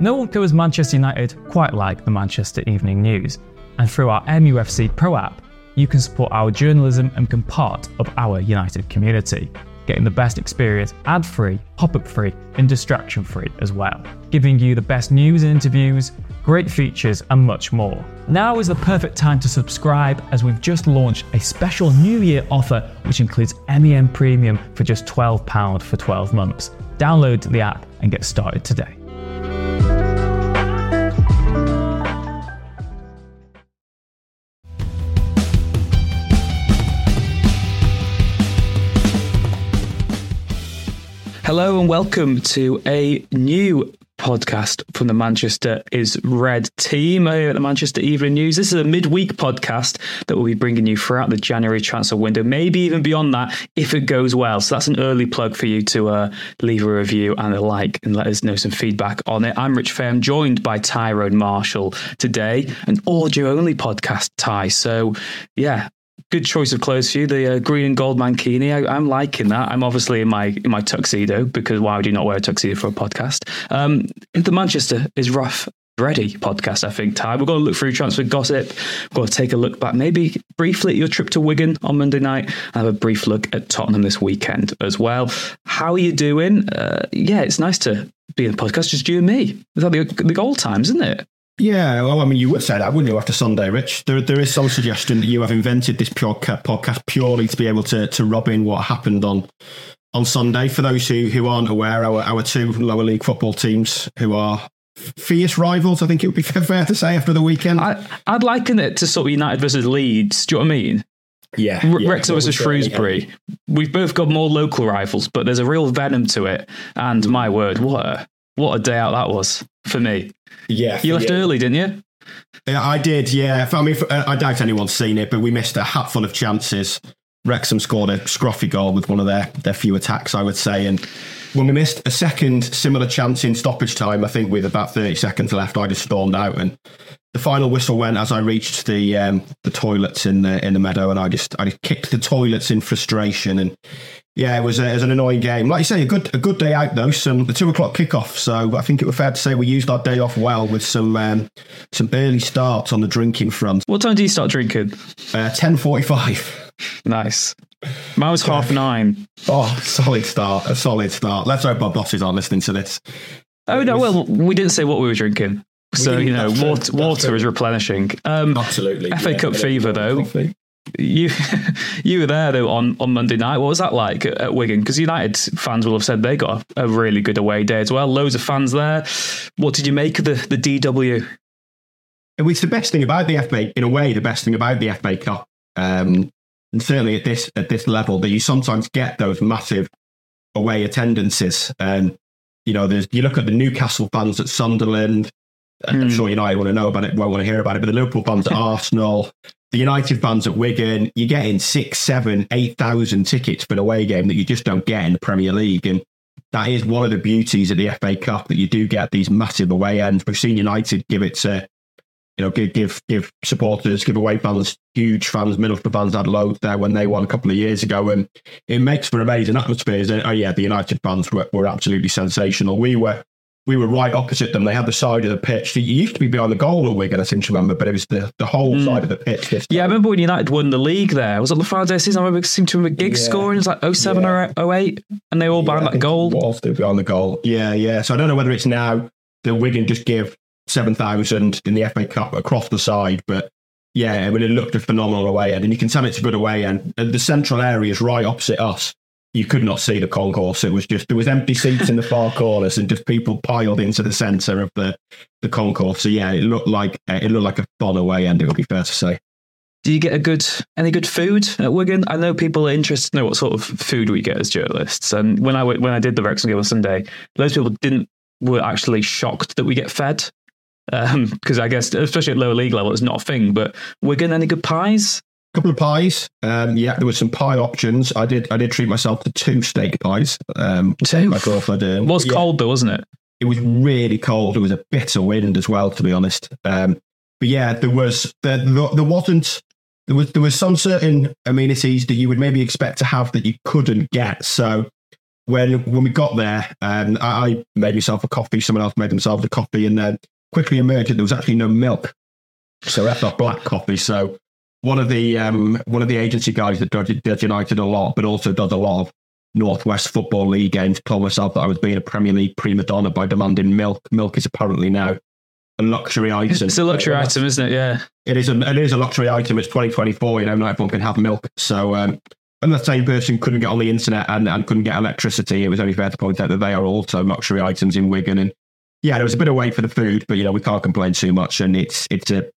No one covers Manchester United quite like the Manchester Evening News, and through our MUFC Pro app, you can support our journalism and become part of our United community, getting the best experience ad-free, pop-up-free and distraction-free as well, giving you the best news and interviews, great features and much more. Now is the perfect time to subscribe, as we've just launched a special New Year offer which includes MEN Premium for just £12 for 12 months. Download the app and get started today. Hello and welcome to a new podcast from the Manchester is Red team here at the Manchester Evening News. This is a midweek podcast that we'll be bringing you throughout the January transfer window, maybe even beyond that if it goes well. So that's an early plug for you to leave a review and a like and let us know some feedback on it. I'm Rich Fair. I'm joined by Tyrone Marshall today, an audio-only podcast, Ty. So, yeah. Good choice of clothes for you, the green and gold mankini. I'm liking that. I'm obviously in my tuxedo, because why would you not wear a tuxedo for a podcast? The Manchester is Rough Ready podcast, I think, Ty. We're going to look through transfer gossip. We're going to take a look back, maybe briefly at your trip to Wigan on Monday night, and have a brief look at Tottenham this weekend as well. How are you doing? Yeah, it's nice to be in the podcast, just you and me. Is that the old times, isn't it? Yeah, well, I mean, you would say that, wouldn't you, after Sunday, Rich? There is some suggestion that you have invented this podcast purely to be able to rob in what happened on Sunday. For those who aren't aware, our two lower league football teams, who are fierce rivals, I think it would be fair to say, after the weekend. I'd liken it to sort of United versus Leeds, do you know what I mean? Yeah. Wrexham versus Shrewsbury. Yeah. We've both got more local rivals, but there's a real venom to it. And my word, what a day out that was for me. Yeah, you left early, didn't you? Yeah, I did. Yeah, I mean, I doubt anyone's seen it, but we missed a hatful of chances. Wrexham scored a scruffy goal with one of their few attacks, I would say, and when we missed a second similar chance in stoppage time, I think with about 30 seconds left, I just stormed out, and the final whistle went as I reached the toilets in the meadow, and I just kicked the toilets in frustration. And yeah, it was an annoying game. Like you say, a good day out though. The 2:00 kickoff, so I think it was fair to say we used our day off well with some early starts on the drinking front. What time do you start drinking? 10:45. Nice. Mine was 9:30. Oh, solid start. Let's hope our bosses aren't listening to this. Oh no, well, we didn't say what we were drinking, so you know, water is replenishing. Absolutely. FA Cup fever though. Coffee. You were there though on Monday night. What was that like at Wigan? Because United fans will have said they got a really good away day as well. Loads of fans there. What did you make of the DW? It was the best thing about the FA, in a way, the best thing about the FA Cup. And certainly at this level, that you sometimes get those massive away attendances. And you know, you look at the Newcastle fans at Sunderland. I'm sure United want to know about it, won't want to hear about it, but the Liverpool fans at Arsenal, the United fans at Wigan, you're getting 6,000, 7,000, 8,000 tickets for an away game that you just don't get in the Premier League. And that is one of the beauties of the FA Cup, that you do get these massive away ends. We've seen United give it to you know, give supporters, give away fans, huge fans, Middlesbrough fans had loads there when they won a couple of years ago, and it makes for amazing atmospheres. And, oh yeah, the United fans were absolutely sensational. We were right opposite them. They had the side of the pitch. It used to be behind the goal at Wigan, I seem to remember, but it was the whole side of the pitch. Yeah, I remember when United won the league there. It was at the Friday season. I remember it seemed to remember Giggs scoring. It was like 07 or 08, and they were all behind that goal. They were behind the goal. Yeah, yeah. So I don't know whether it's now that Wigan just give 7,000 in the FA Cup across the side, but yeah, I mean, it looked a phenomenal away end, and you can tell it's a good away end. And the central area is right opposite us. You could not see the concourse. It was just, there was empty seats in the far corners and just people piled into the centre of the concourse. So yeah, it looked like a fun away end, it would be fair to say. Do you get any good food at Wigan? I know people are interested to know what sort of food we get as journalists. And when I did the Wrexham game on Sunday, loads of people were actually shocked that we get fed. Because I guess, especially at lower league level, it's not a thing. But Wigan, any good pies? A couple of pies. Yeah, there were some pie options. I did treat myself to 2 steak pies. Two? My girlfriend. It was cold though, wasn't it? It was really cold. It was a bitter wind as well, to be honest. But yeah, there was some certain amenities that you would maybe expect to have that you couldn't get. So when we got there, I made myself a coffee. Someone else made themselves a coffee, and then quickly emerged that there was actually no milk. So I thought black coffee. So one of the agency guys that does United a lot, but also does a lot of Northwest Football League games, told myself that I was being a Premier League prima donna by demanding milk. Milk is apparently now a luxury item. It's a luxury item, isn't it? Yeah, it is a luxury item. It's 2024. You know, not everyone can have milk. So, and the same person couldn't get on the internet and couldn't get electricity. It was only fair to point out that they are also luxury items in Wigan. And yeah, there was a bit of wait for the food, but you know, we can't complain too much. And it's an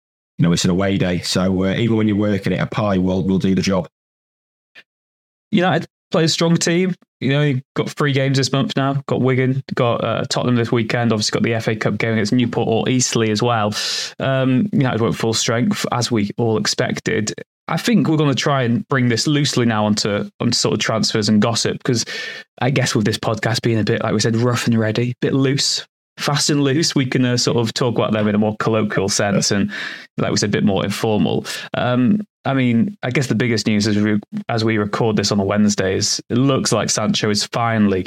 away day, so even when you're working at a pie world, will do the job. United play a strong team. You know, you've got 3 games this month now. Got Wigan, got Tottenham this weekend. Obviously, got the FA Cup game against Newport or Eastleigh as well. United weren't full strength as we all expected. I think we're going to try and bring this loosely now onto sort of transfers and gossip, because I guess with this podcast being a bit, like we said, rough and ready, a bit loose. Fast and loose, we can sort of talk about them in a more colloquial sense, and like we said, a bit more informal. I mean, I guess the biggest news is as we record this on a Wednesday is it looks like Sancho is finally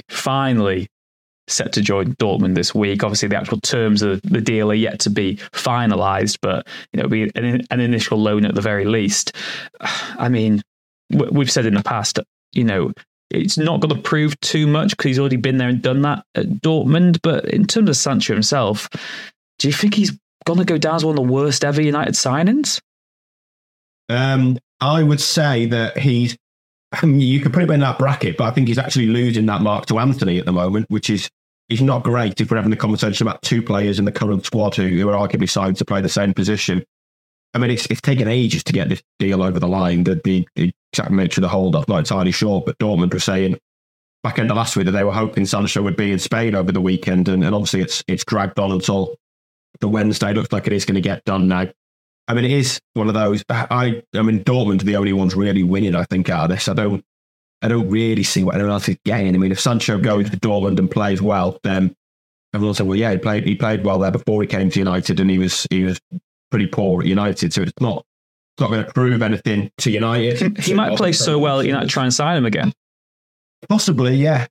set to join Dortmund this week. Obviously, the actual terms of the deal are yet to be finalised, but you know, it'll be an initial loan at the very least. I mean, we've said in the past, you know, it's not going to prove too much because he's already been there and done that at Dortmund. But in terms of Sancho himself, do you think he's going to go down as one of the worst ever United signings? I would say that you could put him in that bracket, but I think he's actually losing that mark to Anthony at the moment, which is not great if we're having a conversation about 2 players in the current squad who are arguably signed to play the same position. I mean, it's taken ages to get this deal over the line. The exact nature of the hold up, not entirely sure, but Dortmund were saying back end of last week that they were hoping Sancho would be in Spain over the weekend, and obviously it's dragged on until the Wednesday. It looks like it is going to get done now. I mean, it is one of those. I mean, Dortmund are the only ones really winning, I think, out of this. I don't really see what anyone else is getting. I mean, if Sancho goes to Dortmund and plays well, then everyone will say, well, yeah, he played well there before he came to United, and he was pretty poor at United, so it's not going to prove anything to United. He might play so well that United try and sign him again. Possibly, yeah.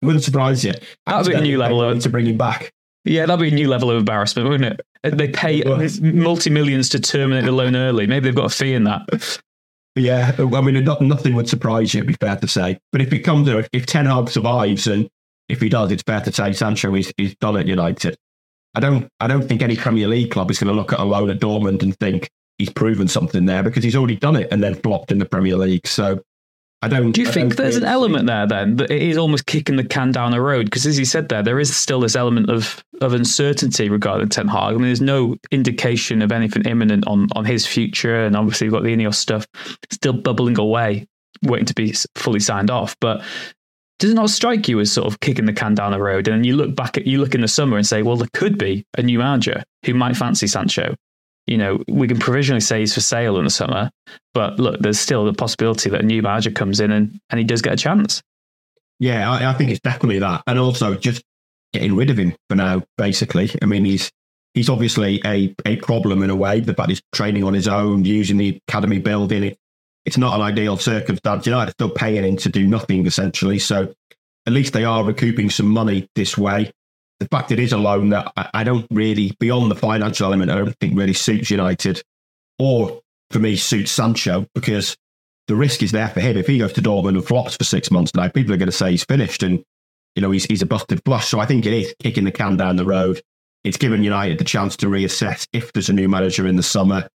Wouldn't surprise you. That'd be a new level of... to bring him back. Yeah, that'd be a new level of embarrassment, wouldn't it? They pay multi-millions to terminate the loan early. Maybe they've got a fee in that. Yeah, I mean, nothing would surprise you, it'd be fair to say. But if it comes to, if Ten Hag survives, and if he does, it's fair to say Sancho is done at United. I don't think any Premier League club is going to look at a loan at Dortmund and think he's proven something there, because he's already done it and then flopped in the Premier League. So I don't... Do you think there's an element there then that it is almost kicking the can down the road? Because as you said there is still this element of uncertainty regarding Ten Hag. I mean, there's no indication of anything imminent on his future, and obviously you've got the Ineos stuff still bubbling away, waiting to be fully signed off. But does it not strike you as sort of kicking the can down the road? And you look in the summer and say, well, there could be a new manager who might fancy Sancho. You know, we can provisionally say he's for sale in the summer, but look, there's still the possibility that a new manager comes in and he does get a chance. Yeah, I think it's definitely that. And also just getting rid of him for now, basically. I mean, he's he's obviously a problem in a way. The fact he's training on his own, using the academy building, it's not an ideal circumstance. United are still paying him to do nothing, essentially. So at least they are recouping some money this way. The fact it is a loan that I don't really, beyond the financial element, I don't think really suits United or, for me, suits Sancho, because the risk is there for him. If he goes to Dortmund and flops for 6 months now, people are going to say he's finished and, you know, he's a busted blush. So I think it is kicking the can down the road. It's given United the chance to reassess if there's a new manager in the summer.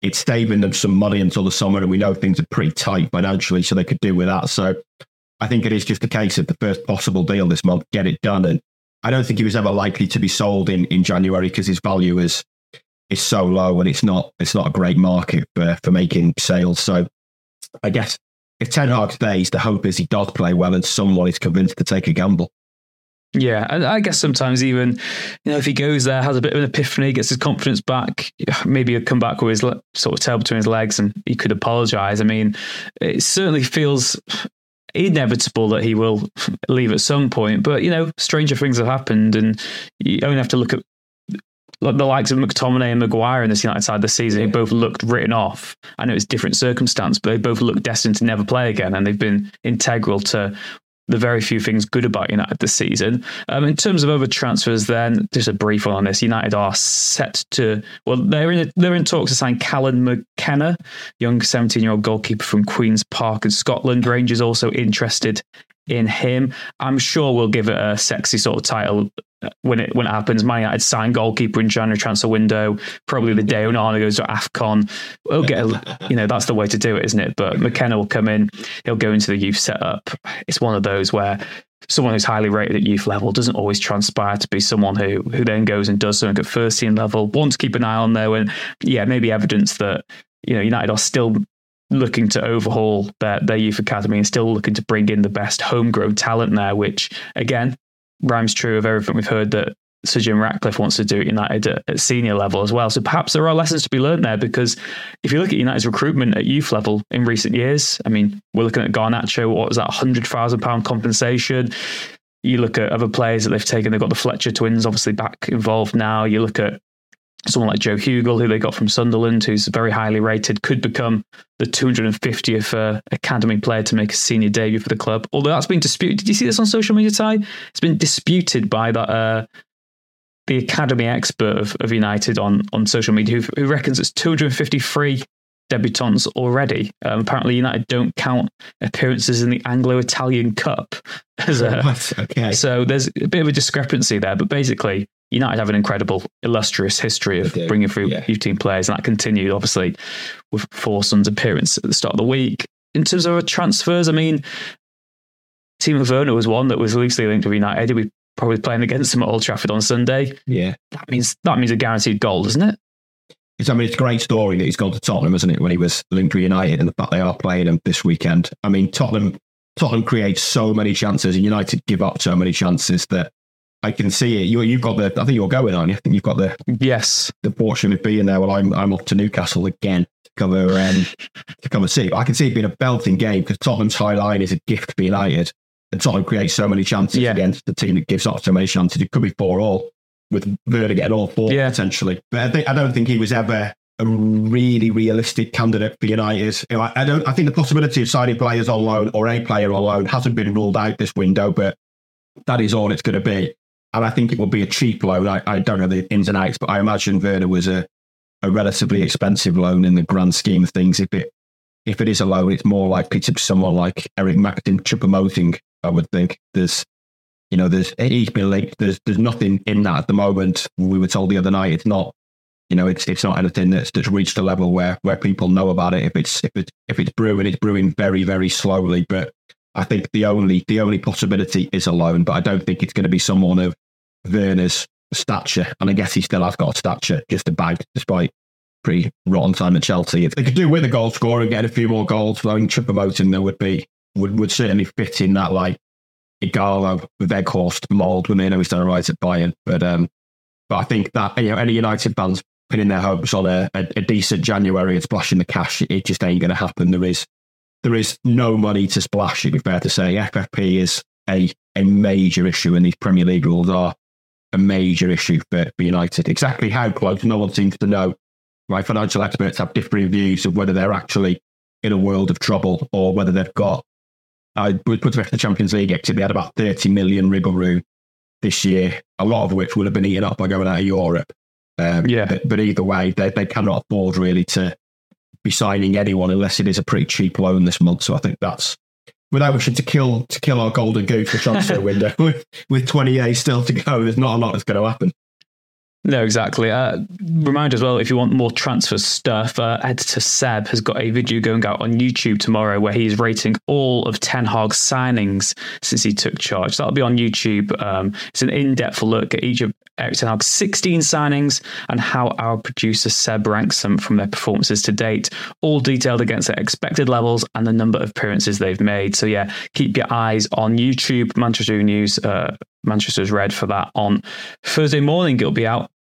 It's saving them some money until the summer, and we know things are pretty tight financially, so they could do with that. So I think it is just a case of the first possible deal this month, get it done. And I don't think he was ever likely to be sold in January because his value is so low, and it's not a great market for making sales. So I guess if Ten Hag stays, the hope is he does play well and someone is convinced to take a gamble. Yeah, and I guess sometimes even, you know, if he goes there, has a bit of an epiphany, gets his confidence back, maybe he'll come back with his sort of tail between his legs and he could apologise. I mean, it certainly feels inevitable that he will leave at some point, but, you know, stranger things have happened, and you only have to look at the likes of McTominay and Maguire in this United side this season, who both looked written off. I know it's different circumstance, but they both looked destined to never play again, and they've been integral to the very few things good about United this season. In terms of other transfers, then, just a brief one on this. United are set to, well, they're in talks to sign Callan McKenna, young 17-year-old goalkeeper from Queen's Park in Scotland. Rangers also interested in him. I'm sure we'll give it a sexy sort of title when it happens. Man United signed goalkeeper in January transfer window, probably the day when Arna goes to AFCON. We'll get that's the way to do it, isn't it? But McKenna will come in, he'll go into the youth setup. It's one of those where someone who's highly rated at youth level doesn't always transpire to be someone who then goes and does something at first team level. One to keep an eye on though, and yeah, maybe evidence that, you know, United are still looking to overhaul their youth academy and still looking to bring in the best homegrown talent there, which again rhymes true of everything we've heard that Sir Jim Ratcliffe wants to do at United at senior level as well. So perhaps there are lessons to be learned there, because if you look at United's recruitment at youth level in recent years, I mean, we're looking at Garnacho, what was that, £100,000 compensation. You look at other players that they've taken, they've got the Fletcher twins obviously back involved now. You look at someone like Joe Hugel, who they got from Sunderland, who's very highly rated, could become the 250th academy player to make a senior debut for the club. Although that's been disputed. Did you see this on social media, Ty? It's been disputed by that the academy expert of United on social media, who reckons it's 253 debutants already. Apparently, United don't count appearances in the Anglo-Italian Cup. Okay. So there's a bit of a discrepancy there, but basically, United have an incredible, illustrious history of bringing through youth team players, and that continued, obviously, with Forson's appearance at the start of the week. In terms of transfers, I mean, Timo Werner was one that was loosely linked with United. We're probably playing against him at Old Trafford on Sunday. Yeah. That means a guaranteed goal, doesn't it? It's a great story that he's gone to Tottenham, isn't it, when he was linked with United, and the fact they are playing him this weekend. I mean, Tottenham creates so many chances, and United give up so many chances that I can see it. You've got the. I think you're going on. I think you've got the. Yes. The portion of being there. Well, I'm off to Newcastle again to cover City. I can see it being a belting game because Tottenham's high line is a gift for United, and Tottenham creates so many chances against the team that gives up so many chances. It could be 4-4 with Werner getting all four potentially. But I don't think he was ever a really realistic candidate for United. You know, I think the possibility of signing players on loan or a player on loan hasn't been ruled out this window, but that is all it's going to be. And I think it will be a cheap loan. I don't know the ins and outs, but I imagine Werner was a relatively expensive loan in the grand scheme of things. If it is a loan, it's more likely to be someone like Eric Maxim Choupo-Moting, I would think. There's he's been linked. There's nothing in that at the moment. We were told the other night it's not, it's not anything that's reached a level where people know about it. If it's brewing, it's brewing very, very slowly. But I think the only possibility is a loan, but I don't think it's going to be someone of Werner's stature. And I guess he still has got a stature, just about, despite pretty rotten time at Chelsea. If they could do with a goal scorer and get a few more goals, throwing Choupo-Moting, there would certainly fit in that like Igalo, Weghorst mould when they know he's done right at Bayern. But I think that any United fans pinning their hopes on a decent January and splashing the cash, it just ain't going to happen. There is no money to splash, it'd be fair to say. FFP is a major issue, and these Premier League rules are a major issue for United. Exactly how close, no one seems to know. Right, financial experts have differing views of whether they're actually in a world of trouble or whether they've got. I would put them in the Champions League exit. They had about 30 million wriggle room this year, a lot of which would have been eaten up by going out of Europe. But either way, they cannot afford really to be signing anyone unless it is a pretty cheap loan this month. So I think that's, without wishing to kill our golden goose for transfer window with 20 days still to go, there's not a lot that's going to happen. No, exactly. Reminder as well, if you want more transfer stuff, editor Seb has got a video going out on YouTube tomorrow where he's rating all of Ten Hag's signings since he took charge. That'll be on YouTube. It's an in-depth look at each of Ten Hag's 16 signings and how our producer Seb ranks them from their performances to date, all detailed against their expected levels and the number of appearances they've made. So yeah, keep your eyes on YouTube. Manchester Evening News, Manchester's Red for that on Thursday morning. It'll be out.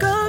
Go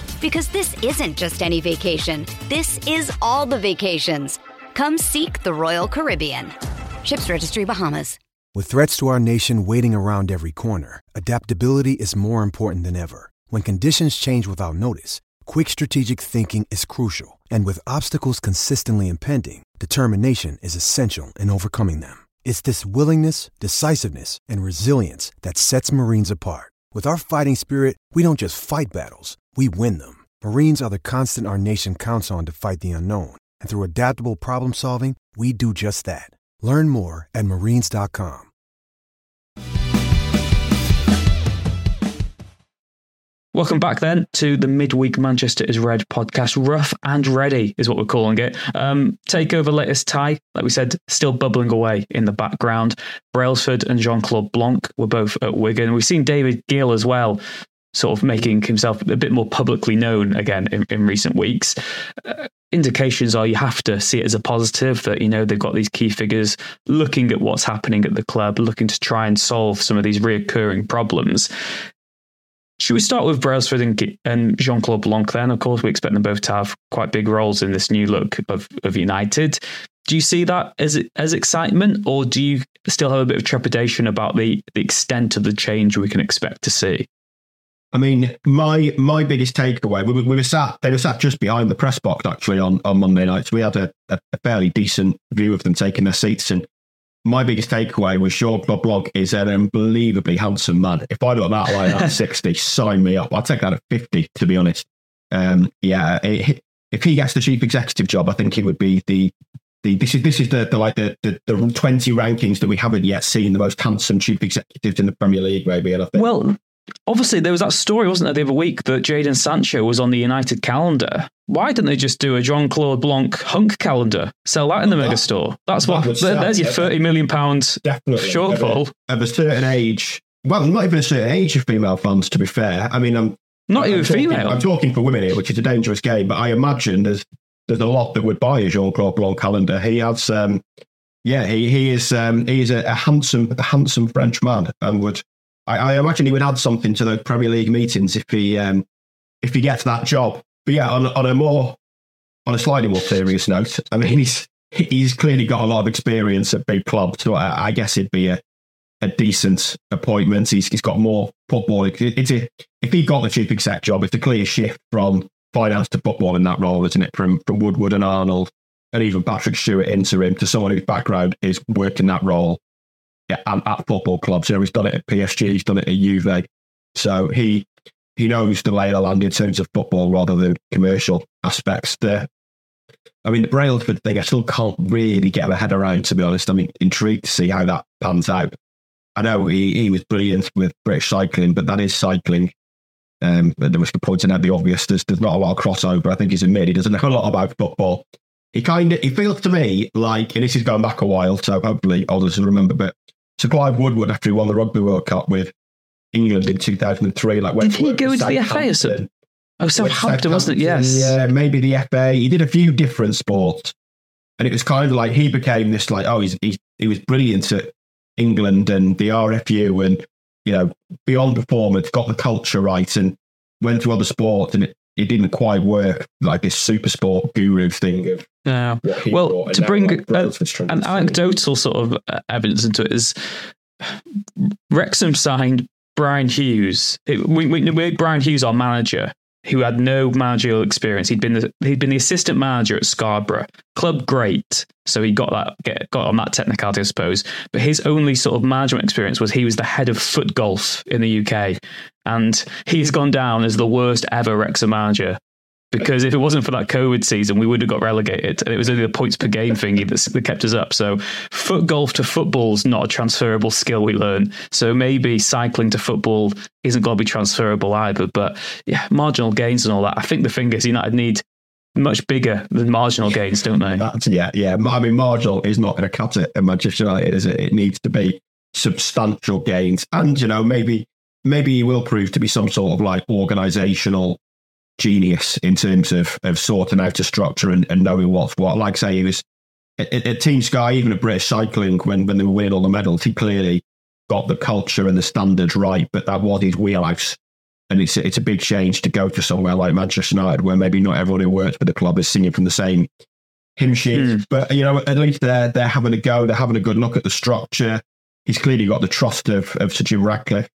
Because this isn't just any vacation. This is all the vacations. Come seek the Royal Caribbean. Ships Registry, Bahamas. With threats to our nation waiting around every corner, adaptability is more important than ever. When conditions change without notice, quick strategic thinking is crucial. And with obstacles consistently impending, determination is essential in overcoming them. It's this willingness, decisiveness, and resilience that sets Marines apart. With our fighting spirit, we don't just fight battles, we win them. Marines are the constant our nation counts on to fight the unknown. And through adaptable problem solving, we do just that. Learn more at marines.com. Welcome back then to the Midweek Manchester is Red podcast. Rough and ready is what we're calling it. Takeover latest tie, like we said, still bubbling away in the background. Brailsford and Jean-Claude Blanc were both at Wigan. We've seen David Gill as well, sort of making himself a bit more publicly known again in recent weeks. Indications are you have to see it as a positive that, you know, they've got these key figures looking at what's happening at the club, looking to try and solve some of these reoccurring problems. Should we start with Brailsford and Jean-Claude Blanc then? Of course, we expect them both to have quite big roles in this new look of United. Do you see that as excitement, or do you still have a bit of trepidation about the extent of the change we can expect to see? I mean, my biggest takeaway, they were sat just behind the press box actually on Monday nights. We had a fairly decent view of them taking their seats, and my biggest takeaway was Jean-Claude Blanc is an unbelievably handsome man. If I look that line at 60, sign me up. I'd take that at 50, to be honest. If he gets the chief executive job, I think it would be the 20 rankings that we haven't yet seen, the most handsome chief executives in the Premier League, maybe. And I think, well, obviously, there was that story, wasn't there, the other week that Jadon Sancho was on the United calendar. Why didn't they just do a Jean-Claude Blanc hunk calendar? Sell that in the mega store. That's what. There's your £30 million shortfall. Of a certain age. Well, not even a certain age of female fans, to be fair. I mean, I'm talking for women here, which is a dangerous game, but I imagine there's a lot that would buy a Jean-Claude Blanc calendar. He has, he is a handsome French man, and would. I imagine he would add something to those Premier League meetings if he gets that job. But yeah, on a slightly more serious note, I mean, he's clearly got a lot of experience at big clubs, so I guess it'd be a decent appointment. He's got more football. If he got the chief exec job, it's a clear shift from finance to football in that role, isn't it? From Woodward and Arnold and even Patrick Stewart interim to someone whose background is working that role. Yeah, and at football clubs. You know, he's done it at PSG, he's done it at Juve. So he he knows the lay of the land in terms of football rather than commercial aspects there. I mean, the Brailsford thing, I still can't really get my head around, to be honest. I'm intrigued to see how that pans out. I know he was brilliant with British cycling, but that is cycling. But there was pointing out the obvious. There's not a lot of crossover. I think he's admitted he doesn't know a lot about football. He feels to me like, and this is going back a while, so hopefully others will remember, but Sir Clive Woodward, after he won the Rugby World Cup with England in 2003, like went, did he go to the FA or something? Oh, Southampton, wasn't it? Yes. Yeah, maybe the FA. He did a few different sports, and it was kind of like he became this like, he was brilliant at England and the RFU, and you know, beyond performance, got the culture right, and went to other sports, and it didn't quite work, like this super sport guru thing. Of well, to bring an anecdotal sort of evidence into it is Wrexham signed Brian Hughes. We made Brian Hughes our manager, who had no managerial experience. He'd been the assistant manager at Scarborough. Club great, so he got on that technicality, I suppose. But his only sort of management experience was he was the head of foot golf in the UK, and he's gone down as the worst ever Wrexham manager. Because if it wasn't for that COVID season, we would have got relegated, and it was only the points per game thingy that kept us up. So foot golf to football's not a transferable skill we learn. So maybe cycling to football isn't going to be transferable either. But yeah, marginal gains and all that. I think the thing is United need much bigger than marginal gains, don't they? Yeah. I mean, marginal is not going to cut it at Manchester United, is it? It needs to be substantial gains, and you know, maybe he will prove to be some sort of like organisational genius in terms of sorting out a structure and knowing what's what. Like say, he was at Team Sky, even at British Cycling, when they were winning all the medals, he clearly got the culture and the standards right, but that was his wheelhouse. And it's a big change to go to somewhere like Manchester United, where maybe not everyone who works for the club is singing from the same hymn sheet. But, you know, at least they're having a go, they're having a good look at the structure. He's clearly got the trust of Sir Jim Ratcliffe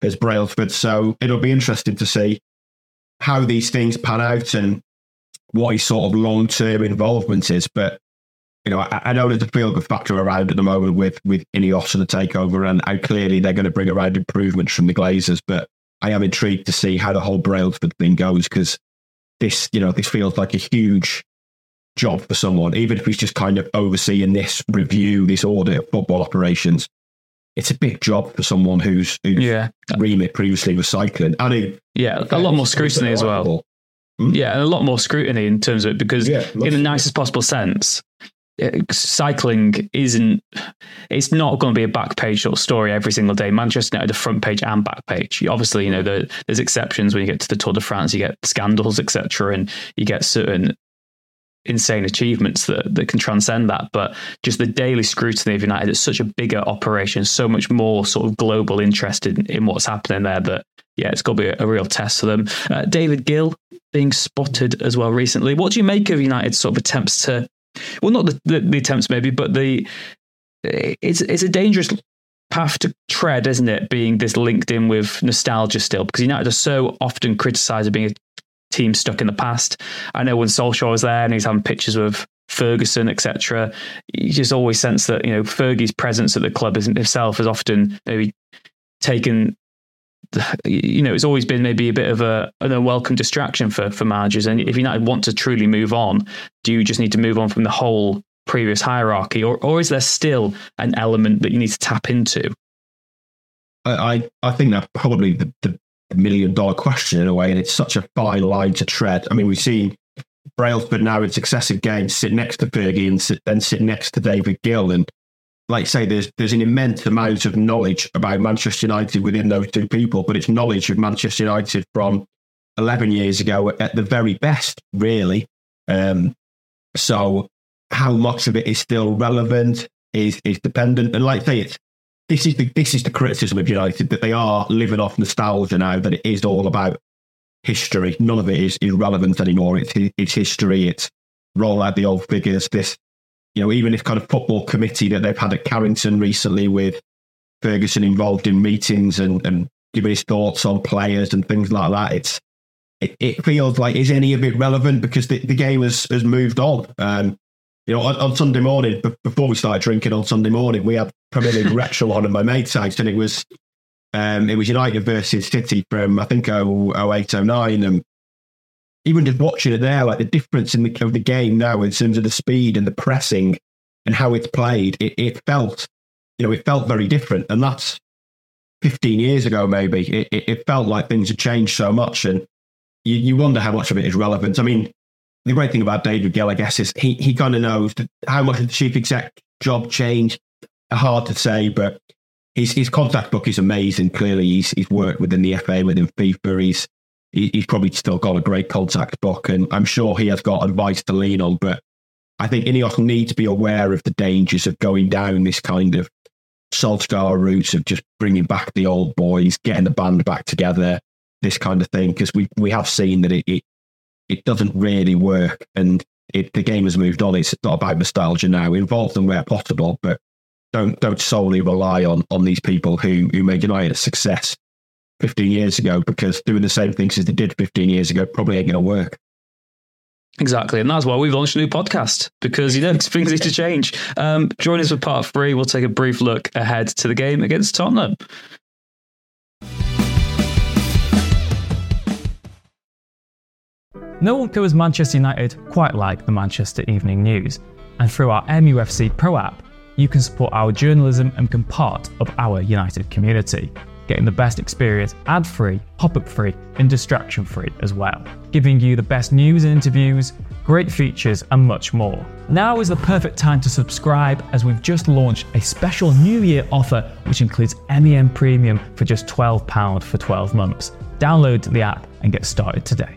as Brailsford, so it'll be interesting to see how these things pan out and what his sort of long-term involvement is. But, you know, I know there's a feel-good factor around at the moment with Ineos and the takeover, and how clearly they're going to bring around improvements from the Glazers. But I am intrigued to see how the whole Brailsford thing goes, because this, you know, this feels like a huge job for someone, even if he's just kind of overseeing this review, this audit of football operations. It's a big job for someone who's remit previously was cycling. And a lot more scrutiny as well. Yeah, and a lot more scrutiny in terms of it, because in the nicest possible sense, cycling it's not going to be a back page sort of story every single day. Manchester United, the front page and back page. Obviously, you know, there's exceptions when you get to the Tour de France, you get scandals, etc., and you get certain insane achievements that can transcend that, but just the daily scrutiny of United, it's such a bigger operation, so much more sort of global interest in what's happening there, that it's got to be a real test for them. David Gill being spotted as well recently. What do you make of United's sort of attempts to, well, not the attempts maybe, but it's a dangerous path to tread, isn't it, being this linked in with nostalgia still, because United are so often criticised of being a team stuck in the past. I know when Solskjaer was there and he's having pictures with Ferguson, etc., you just always sense that, you know, Fergie's presence at the club himself has often maybe taken, you know, it's always been maybe a bit of an unwelcome distraction for managers. And if United want to truly move on, do you just need to move on from the whole previous hierarchy, or is there still an element that you need to tap into? I think that's probably the $1 million question in a way, and it's such a fine line to tread. I mean, we've seen Brailsford now in successive games sit next to Fergie and sit next to David Gill, and like say, there's an immense amount of knowledge about Manchester United within those two people, but it's knowledge of Manchester United from 11 years ago at the very best, really. So how much of it is still relevant is dependent, and like say, it's This is the criticism of United, that they are living off nostalgia now, that it is all about history. None of it is relevant anymore. It's history. It's roll out the old figures. This, you know, even this kind of football committee that they've had at Carrington recently, with Ferguson involved in meetings and giving his thoughts on players and things like that. It feels like, is any of it relevant, because the game has moved on. You know, on Sunday morning, before we started drinking on Sunday morning, we had Premier League Wrexham on at my mate's house, and it was It was United versus City from, I think, 08, 09. And even just watching it there, like the difference in the, of the game now in terms of the speed and the pressing and how it's played, it felt, you know, it felt very different. And that's 15 years ago, maybe. It felt like things had changed so much. And you wonder how much of it is relevant. I mean, the great thing about David Gill, I guess, is he kind of knows how much of the chief exec job changed. Hard to say, but his contact book is amazing. Clearly, he's worked within the FA, within FIFA. He's probably still got a great contact book, and I'm sure he has got advice to lean on. But I think Ineos need to be aware of the dangers of going down this kind of Solskjaer route of just bringing back the old boys, getting the band back together, this kind of thing, because we have seen that it doesn't really work, and the game has moved on. It's not about nostalgia now. Involve them where possible, but don't solely rely on these people who made United a success 15 years ago, because doing the same things as they did 15 years ago probably ain't going to work. Exactly, and that's why we've launched a new podcast, because, you know, things need to change. Join us for part 3. We'll take a brief look ahead to the game against Tottenham. No one covers Manchester United quite like the Manchester Evening News, and through our MUFC Pro app, you can support our journalism and become part of our United community, getting the best experience ad-free, pop-up-free and distraction-free as well, giving you the best news and interviews, great features and much more. Now is the perfect time to subscribe, as we've just launched a special New Year offer which includes MEN Premium for just £12 for 12 months. Download the app and get started today.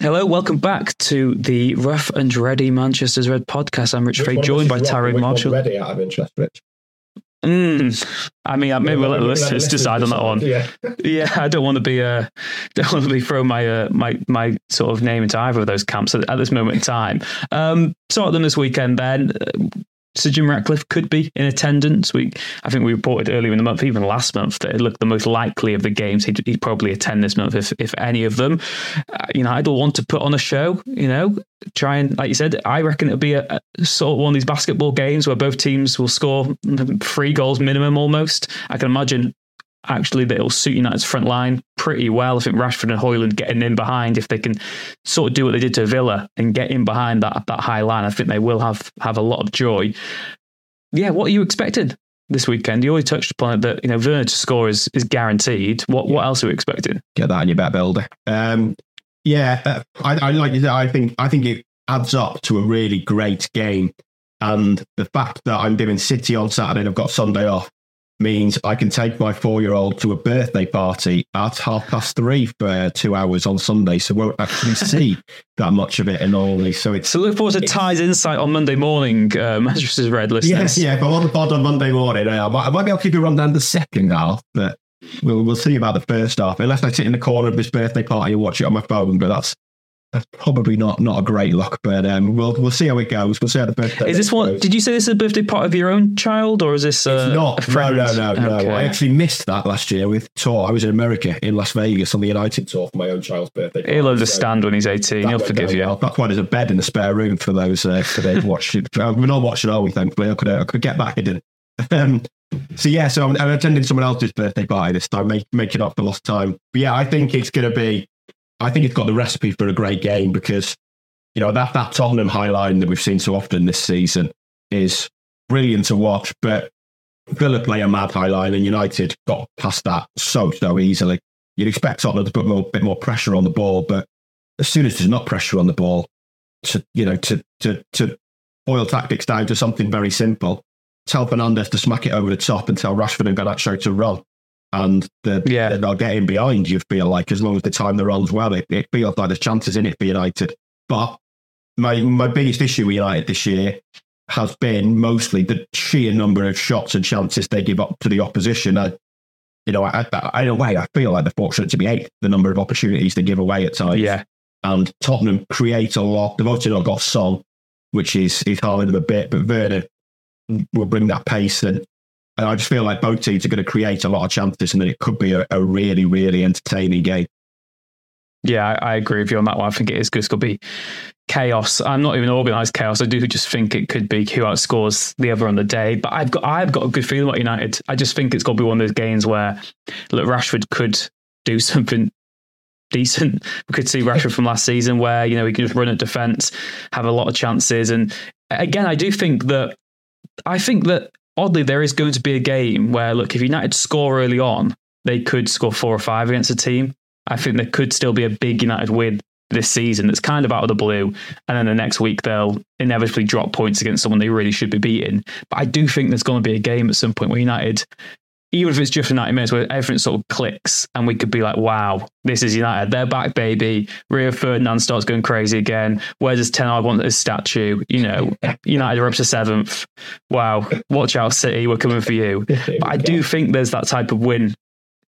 Hello, welcome back to the Rough and Ready Manchester's Red podcast. I'm Rich Frey, joined by Tyrone Marshall. Ready out of interest, Rich. I mean, maybe we'll let the listeners decide on that one. Yeah, I don't want to be throwing my sort of name into either of those camps at this moment in time. Tottenham this weekend, then. Sir Jim Ratcliffe could be in attendance. I think we reported earlier in the month, even last month, that it looked the most likely of the games he'd probably attend this month, if any of them. United will want to put on a show, you know, try and, like you said, I reckon it'll be a sort of one of these basketball games where both teams will score 3 goals minimum almost. I can imagine, actually, that it'll suit United's front line pretty well. I think Rashford and Højlund getting in behind, if they can sort of do what they did to Villa and get in behind that high line, I think they will have a lot of joy. Yeah, what are you expecting this weekend? You already touched upon it that, you know, Werner to score is guaranteed. What else are we expecting? Get that in your back builder. I like you said, I think it adds up to a really great game, and the fact that I'm doing City on Saturday and I've got Sunday off means I can take my 4-year-old to a birthday party at 3:30 for 2 hours on Sunday, so won't actually see that much of it and all this. So look forward to Ty's insight on Monday morning, Manchester's Red listeners. Yeah, but on the pod on Monday morning, I might be able to keep it run down the second half, but we'll see about the first half, unless I sit in the corner of his birthday party and watch it on my phone, but that's probably not a great look, but we'll see how it goes. We'll see how the birthday is. This one? Did you say this is a birthday part of your own child, or is this? It's not. A friend? No. I actually missed that last year with tour. I was in America in Las Vegas on the United tour for my own child's birthday. He'll understand when he's 18. He'll forgive you. Well. That's why there's a bed in the spare room for those they've watched it. We're not watching all we thankfully. I could get back in. So I'm attending someone else's birthday party this time, making up for lost time. But yeah, I think it's going to be. I think it's got the recipe for a great game because, you know, that Tottenham high line that we've seen so often this season is brilliant to watch, but Villa play a mad high line and United got past that so easily. You'd expect Tottenham to put a bit more pressure on the ball, but as soon as there's not pressure on the ball, to boil tactics down to something very simple, tell Fernandes to smack it over the top and tell Rashford and Garnacho to run. And they're not getting behind, you feel like, as long as the time the runs well. It feels like there's chances in it for United. But my biggest issue with United this year has been mostly the sheer number of shots and chances they give up to the opposition. In a way, I feel like they're fortunate to be eighth, the number of opportunities they give away at times. Yeah. And Tottenham create a lot. They've obviously not got Son, which is harming them a bit, but Werner will bring that pace. And I just feel like both teams are going to create a lot of chances and that it could be a really, really entertaining game. Yeah, I agree with you on that one. I think it is going to be chaos. I'm not even organised chaos. I do just think it could be who outscores the other on the day. But I've got a good feeling about United. I just think it's got to be one of those games where, look, Rashford could do something decent. We could see Rashford from last season where, you know, he can just run at defence, have a lot of chances. And again, I think that oddly, there is going to be a game where, look, if United score early on, they could score 4 or 5 against a team. I think there could still be a big United win this season that's kind of out of the blue. And then the next week, they'll inevitably drop points against someone they really should be beating. But I do think there's going to be a game at some point where United, even if it's just for 90 minutes, where everything sort of clicks and we could be like, wow, this is United. They're back, baby. Rio Ferdinand starts going crazy again. Where does Ten Hag want his statue? You know, United are up to 7th. Wow. Watch out, City. We're coming for you. But I do think there's that type of win.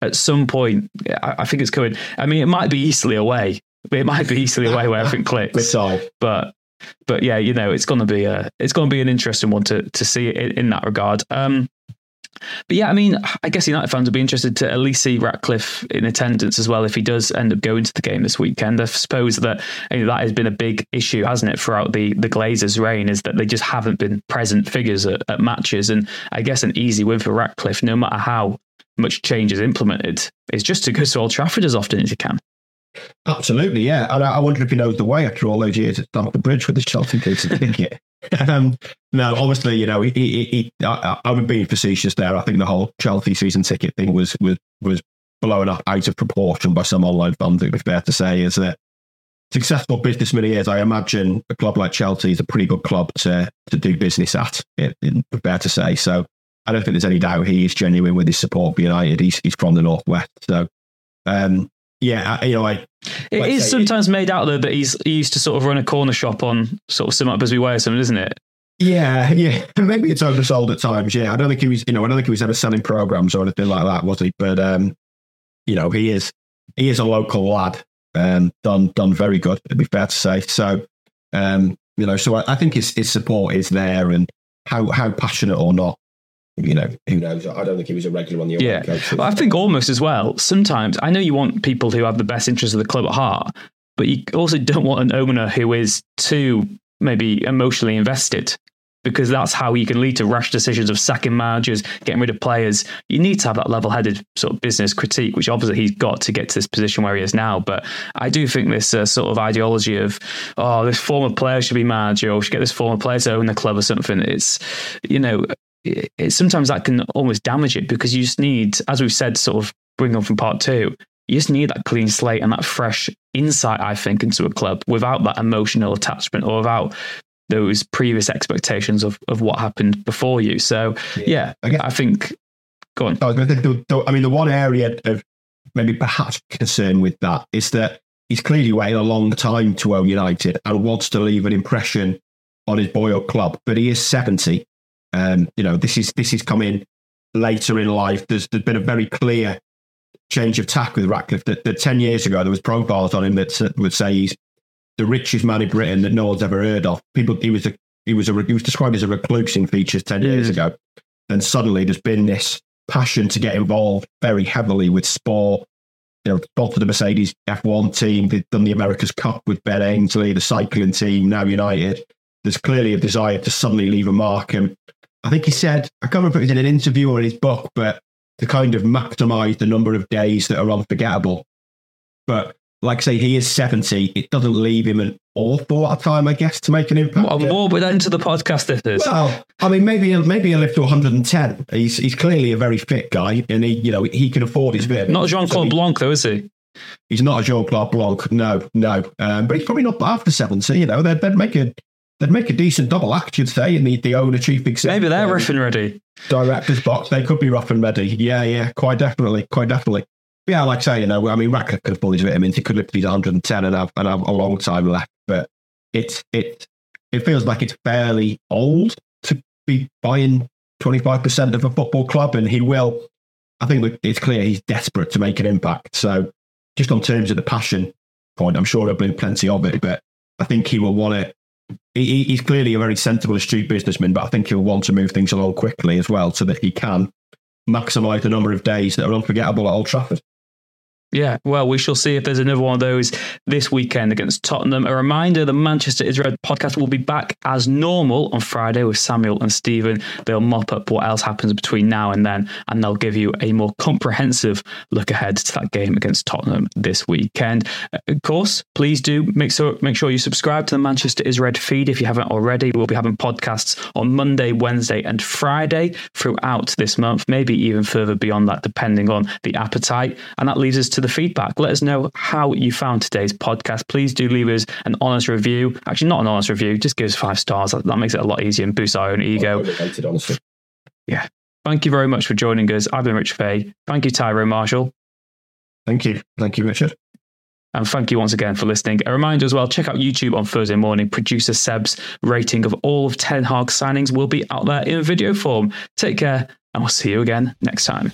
At some point, I think it's coming. I mean, it might be easily away. where everything clicks. But yeah, you know, it's going to be an interesting one to see in that regard. But yeah, I mean, I guess United fans would be interested to at least see Ratcliffe in attendance as well if he does end up going to the game this weekend. I suppose that that has been a big issue, hasn't it, throughout the Glazers' reign, is that they just haven't been present figures at matches. And I guess an easy win for Ratcliffe, no matter how much change is implemented, is just to go to Old Trafford as often as you can. Absolutely, yeah. And I wonder if he knows the way after all those years at Stamford Bridge with the Chelsea ticket. No, obviously, you know, I'm being facetious there. I think the whole Chelsea season ticket thing was blown up out of proportion by some online fans. It would be fair to say is that successful businessman he is. I imagine a club like Chelsea is a pretty good club to do business at. It would be fair to say so. I don't think there's any doubt he is genuine with his support for United. He's from the Northwest, so It is sometimes made out though that he used to sort of run a corner shop on sort of some up as we wear some, isn't it? Yeah. Maybe it's oversold at times. Yeah, I don't think he was ever selling programs or anything like that, was he? But he is a local lad, done very good. It'd be fair to say. So I think his support is there, and how passionate or not. You know, who knows? I don't think he was a regular on the away coach. Well, I think almost as well. Sometimes I know you want people who have the best interests of the club at heart, but you also don't want an owner who is too maybe emotionally invested, because that's how you can lead to rash decisions of sacking managers, getting rid of players. You need to have that level-headed sort of business critique, which obviously he's got to get to this position where he is now. But I do think this sort of ideology of, oh, this former player should be manager, or we should get this former player to own the club or something. It's, you know, sometimes that can almost damage it, because you just need, as we've said, sort of bring on from part two, you just need that clean slate and that fresh insight, I think, into a club without that emotional attachment or without those previous expectations of what happened before you. So, I think... Go on. I mean, the one area of maybe perhaps concern with that is that he's clearly waited a long time to own United and wants to leave an impression on his boyhood club, but he is 70. This is coming later in life. There's been a very clear change of tack with Ratcliffe. That 10 years ago, there was profiles on him that would say he's the richest man in Britain that no one's ever heard of. He was described as a recluse in features 10 years ago. And suddenly there's been this passion to get involved very heavily with sport. You know, both for the Mercedes F1 team, they've done the America's Cup with Ben Ainsley, the cycling team, now United. There's clearly a desire to suddenly leave a mark, and I think he said, I can't remember if it was in an interview or in his book, but to kind of maximise the number of days that are unforgettable. But like I say, he is 70. It doesn't leave him an awful lot of time, I guess, to make an impact. What a morbid end to the podcast this is. Well, I mean, maybe he'll lift to 110. He's clearly a very fit guy, and he can afford his bit. Not Jean-Claude Blanc, though, is he? He's not a Jean-Claude Blanc. No. But he's probably not after 70. They'd make a decent double act, you'd say, in the owner chief executive. Maybe they're rough and ready. Director's box, they could be rough and ready. Yeah, quite definitely. But yeah, like I say, Ratcliffe could have pulled his vitamins. He could lift these 110 and have a long time left. But it feels like it's fairly old to be buying 25% of a football club, and he will. I think it's clear he's desperate to make an impact. So just on terms of the passion point, I'm sure there'll be plenty of it, but I think he will want it. He's clearly a very sensible, astute businessman, but I think he'll want to move things along quickly as well so that he can maximise the number of days that are unforgettable at Old Trafford. Yeah, well, we shall see if there's another one of those this weekend against Tottenham. A reminder, the Manchester Is Red podcast will be back as normal on Friday with Samuel and Stephen. They'll mop up what else happens between now and then, and they'll give you a more comprehensive look ahead to that game against Tottenham this weekend. Of course, please do make sure you subscribe to the Manchester Is Red feed if you haven't already. We'll be having podcasts on Monday, Wednesday and Friday throughout this month, maybe even further beyond that, depending on the appetite. And that leads us to the feedback. Let us know how you found today's podcast. Please do leave us an honest review. Actually, not an honest review, just give us 5 stars. That makes it a lot easier and boosts our own ego. Yeah. Thank you very much for joining us. I've been Rich Fay. Thank you, Tyro Marshall. Thank you. Thank you, Richard. And thank you once again for listening. A reminder as well, check out YouTube on Thursday morning. Producer Seb's rating of all of Ten Hag signings will be out there in video form. Take care, and we'll see you again next time.